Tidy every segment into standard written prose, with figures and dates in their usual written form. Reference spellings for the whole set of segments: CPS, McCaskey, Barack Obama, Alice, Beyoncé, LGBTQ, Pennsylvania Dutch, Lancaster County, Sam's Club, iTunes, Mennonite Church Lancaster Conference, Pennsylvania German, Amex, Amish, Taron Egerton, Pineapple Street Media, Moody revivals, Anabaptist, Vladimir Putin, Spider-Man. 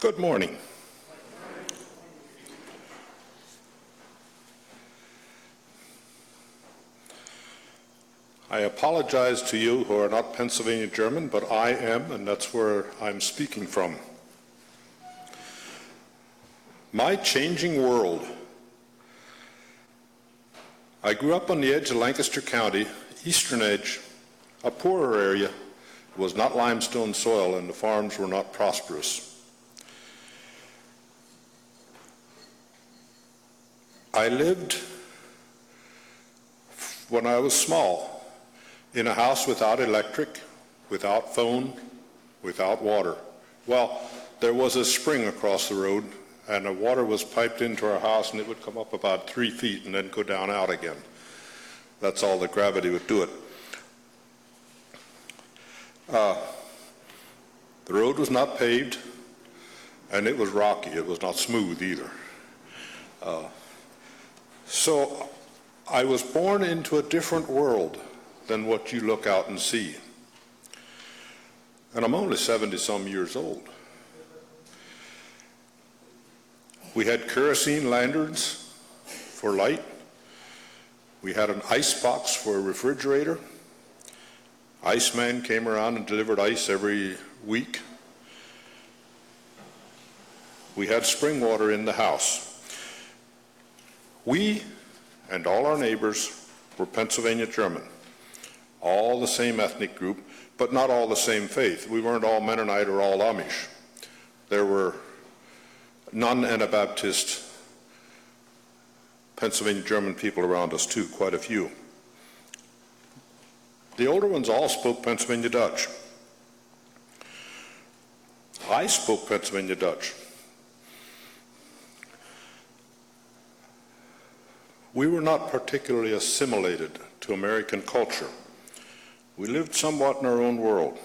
Good morning. I apologize to you who are not Pennsylvania German, but I am, and that's where I'm speaking from. My changing world. I grew up on the edge of Lancaster County, eastern edge, a poorer area. It was not limestone soil, and the farms were not prosperous. I lived, when I was small, in a house without electric, without phone, without water. Well, there was a spring across the road, and the water was piped into our house, and it would come up about 3 feet and then go down out again. That's all the gravity would do it. The road was not paved, and it was rocky. It was not smooth either. So I was born into a different world than what you look out and see. And I'm only 70-some years old. We had kerosene lanterns for light. We had an ice box for a refrigerator. Iceman came around and delivered ice every week. We had spring water in the house. We and all our neighbors were Pennsylvania German, all the same ethnic group, but not all the same faith. We weren't all Mennonite or all Amish. There were non-Anabaptist Pennsylvania German people around us too, quite a few. The older ones all spoke Pennsylvania Dutch. I spoke Pennsylvania Dutch. We were not particularly assimilated to American culture. We lived somewhat in our own world.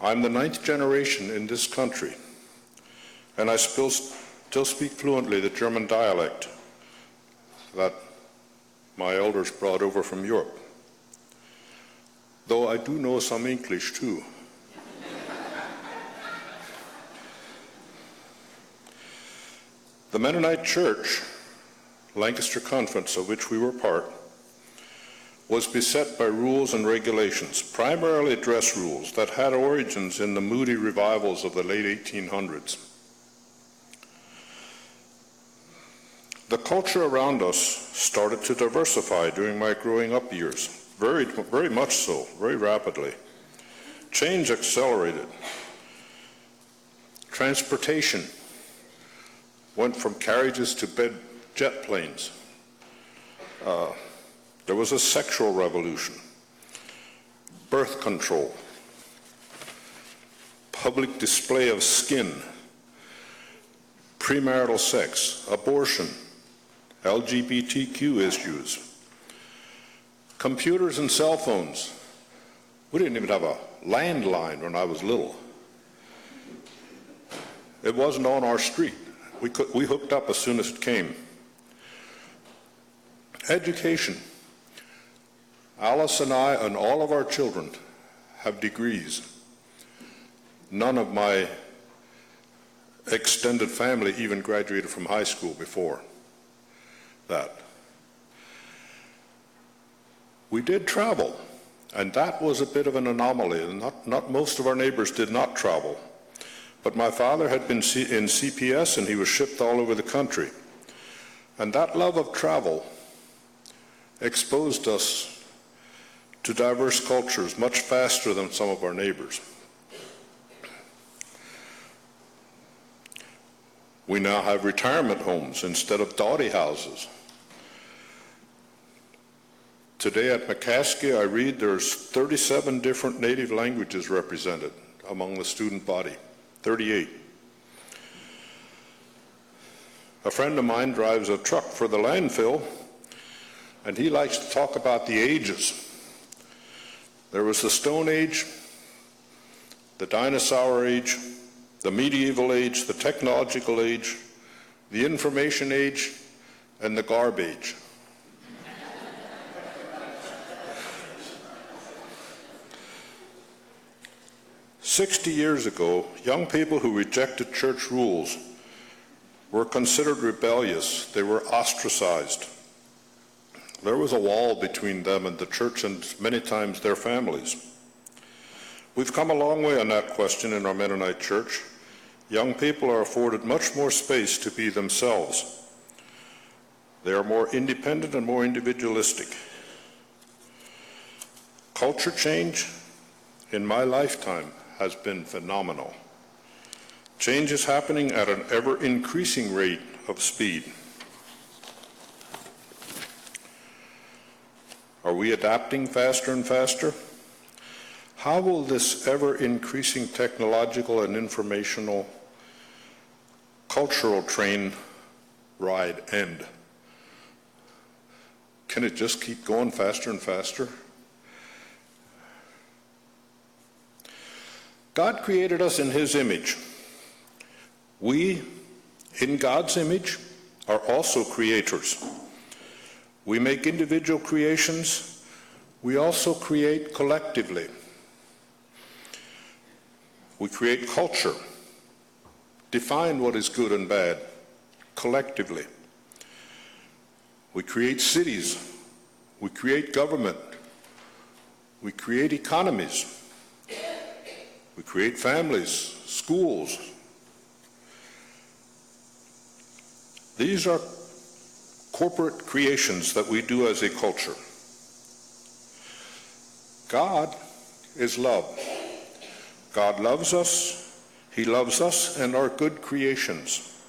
I'm the 9th generation in this country, and I still speak fluently the German dialect that my elders brought over from Europe, though I do know some English too. The Mennonite Church Lancaster Conference, of which we were part, was beset by rules and regulations, primarily dress rules that had origins in the Moody revivals of the late 1800s. The culture around us started to diversify during my growing up years, very much so, very rapidly. Change accelerated. Transportation went from carriages to jet planes. There was a sexual revolution, birth control, public display of skin, premarital sex, abortion, LGBTQ issues, computers and cell phones. We didn't even have a landline when I was little. It wasn't on our street. We hooked up as soon as it came. Education. Alice and I and all of our children have degrees. None of my extended family even graduated from high school before that. We did travel, and that was a bit of an anomaly. Not most of our neighbors did not travel, but my father had been in CPS, and he was shipped all over the country. And that love of travel exposed us to diverse cultures much faster than some of our neighbors. We now have retirement homes instead of dowdy houses. Today at McCaskey, I read there's 37 different native languages represented among the student body, 38. A friend of mine drives a truck for the landfill, and he likes to talk about the ages. There was the Stone Age, the Dinosaur Age, the Medieval Age, the Technological Age, the Information Age, and the Garbage. 60 years ago, young people who rejected church rules were considered rebellious. They were ostracized. There was a wall between them and the church and many times their families. We've come a long way on that question in our Mennonite church. Young people are afforded much more space to be themselves. They are more independent and more individualistic. Culture change in my lifetime has been phenomenal. Change is happening at an ever-increasing rate of speed. Are we adapting faster and faster? How will this ever-increasing technological and informational cultural train ride end? Can it just keep going faster and faster? God created us in His image. We, in God's image, are also creators. We make individual creations. We also create collectively. We create culture, define what is good and bad collectively. We create cities. We create government. We create economies. We create families, schools. These are corporate creations that we do as a culture. God is love. God loves us. He loves us and our good creations.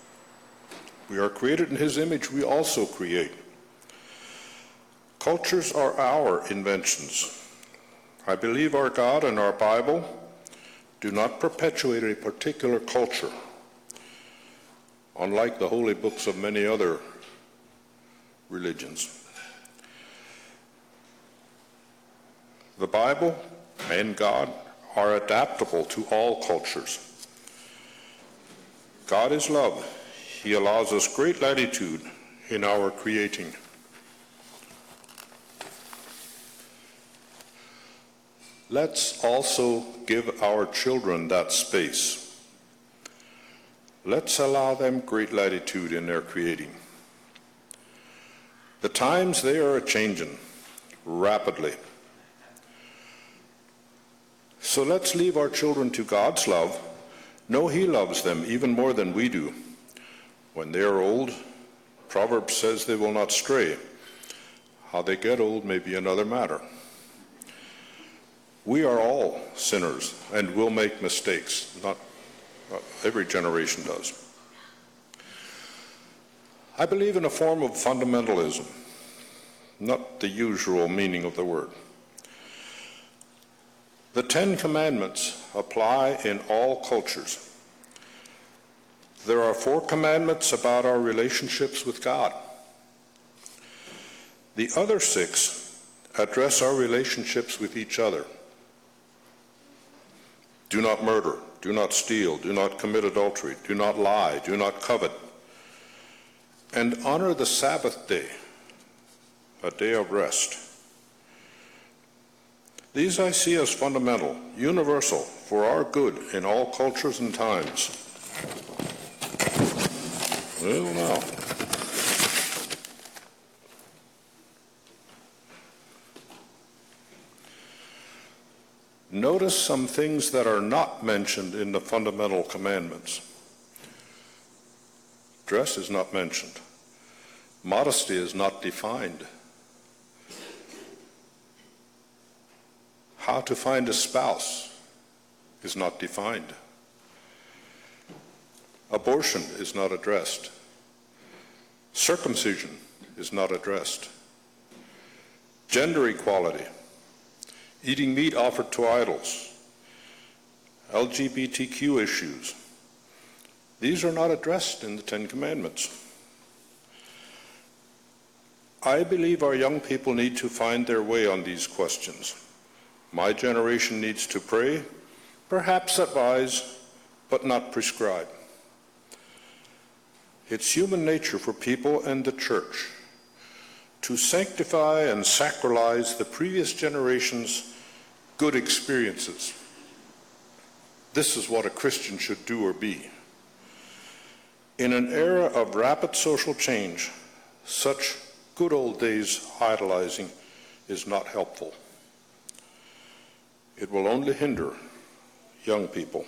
We are created in His image. We also create. Cultures are our inventions. I believe our God and our Bible do not perpetuate a particular culture, unlike the holy books of many other religions. The Bible and God are adaptable to all cultures. God is love. He allows us great latitude in our creating. Let's also give our children that space. Let's allow them great latitude in their creating. The times, they are a-changing rapidly. So let's leave our children to God's love. Know He loves them even more than we do. When they are old, Proverbs says they will not stray. How they get old may be another matter. We are all sinners and will make mistakes. Not every generation does. I believe in a form of fundamentalism, not the usual meaning of the word. The 10 Commandments apply in all cultures. There are 4 commandments about our relationships with God. The other 6 address our relationships with each other. Do not murder. Do not steal, do not commit adultery, do not lie, do not covet. And honor the Sabbath day, a day of rest. These I see as fundamental, universal, for our good in all cultures and times. Well, now. Notice some things that are not mentioned in the fundamental commandments. Dress is not mentioned. Modesty is not defined. How to find a spouse is not defined. Abortion is not addressed. Circumcision is not addressed. Gender equality. Eating meat offered to idols, LGBTQ issues. These are not addressed in the 10 Commandments. I believe our young people need to find their way on these questions. My generation needs to pray, perhaps advise, but not prescribe. It's human nature for people and the church to sanctify and sacralize the previous generation's good experiences. This is what a Christian should do or be. In an era of rapid social change, such good old days idolizing is not helpful. It will only hinder young people.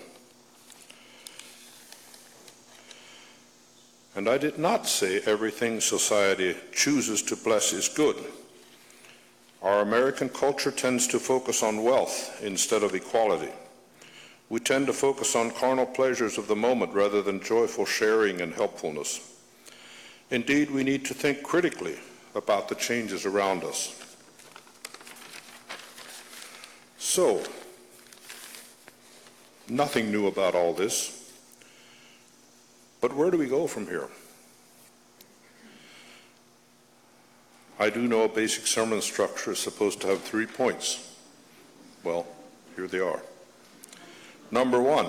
And I did not say everything society chooses to bless is good. Our American culture tends to focus on wealth instead of equality. We tend to focus on carnal pleasures of the moment rather than joyful sharing and helpfulness. Indeed, we need to think critically about the changes around us. So, nothing new about all this. But where do we go from here? I do know a basic sermon structure is supposed to have 3 points. Well, here they are. Number one,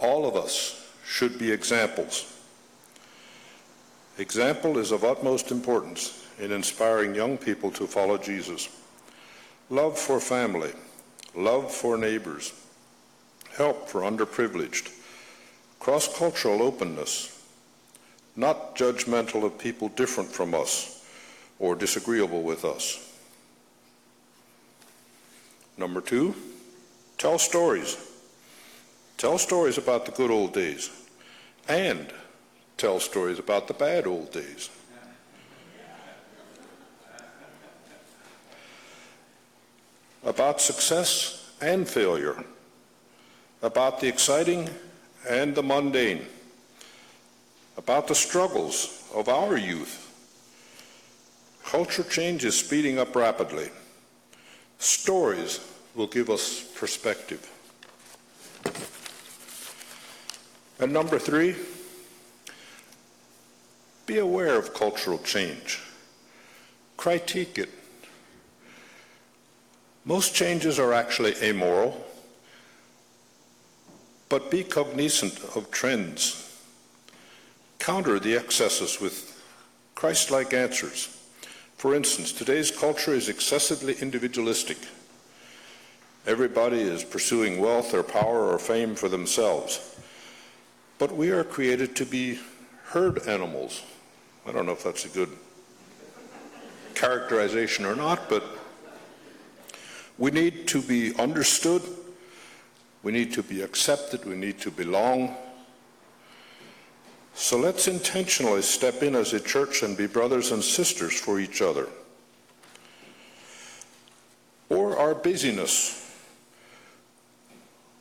all of us should be examples. Example is of utmost importance in inspiring young people to follow Jesus. Love for family, love for neighbors, help for underprivileged, cross-cultural openness, not judgmental of people different from us or disagreeable with us. Number two, tell stories. Tell stories about the good old days and tell stories about the bad old days. About success and failure, about the exciting and the mundane, about the struggles of our youth. Culture change is speeding up rapidly. Stories will give us perspective. And number three, be aware of cultural change. Critique it. Most changes are actually amoral, but be cognizant of trends. Counter the excesses with Christ-like answers. For instance, today's culture is excessively individualistic. Everybody is pursuing wealth or power or fame for themselves. But we are created to be herd animals. I don't know if that's a good characterization or not, but we need to be understood. We need to be accepted, we need to belong. So let's intentionally step in as a church and be brothers and sisters for each other. Or our busyness.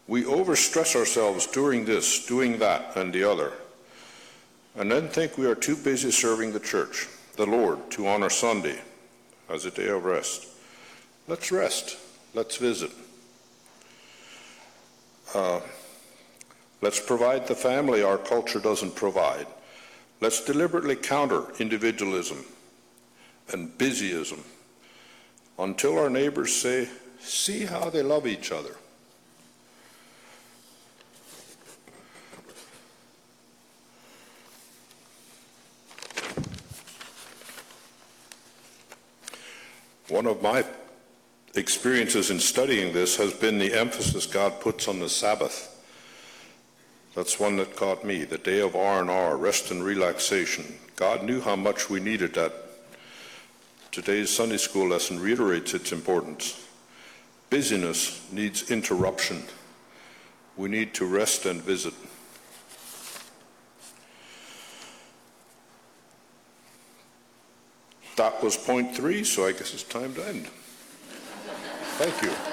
We overstress ourselves doing this, doing that, and the other, and then think we are too busy serving the church, the Lord, to honor Sunday as a day of rest. Let's rest, let's visit. Let's provide the family our culture doesn't provide. Let's deliberately counter individualism and busyism until our neighbors say, see how they love each other. One of my experiences in studying this has been the emphasis God puts on the Sabbath. That's one that caught me, the day of R&R, rest and relaxation. God knew how much we needed that. Today's Sunday school lesson reiterates its importance. Busyness needs interruption. We need to rest and visit. That was point 3, so I guess it's time to end. Thank you.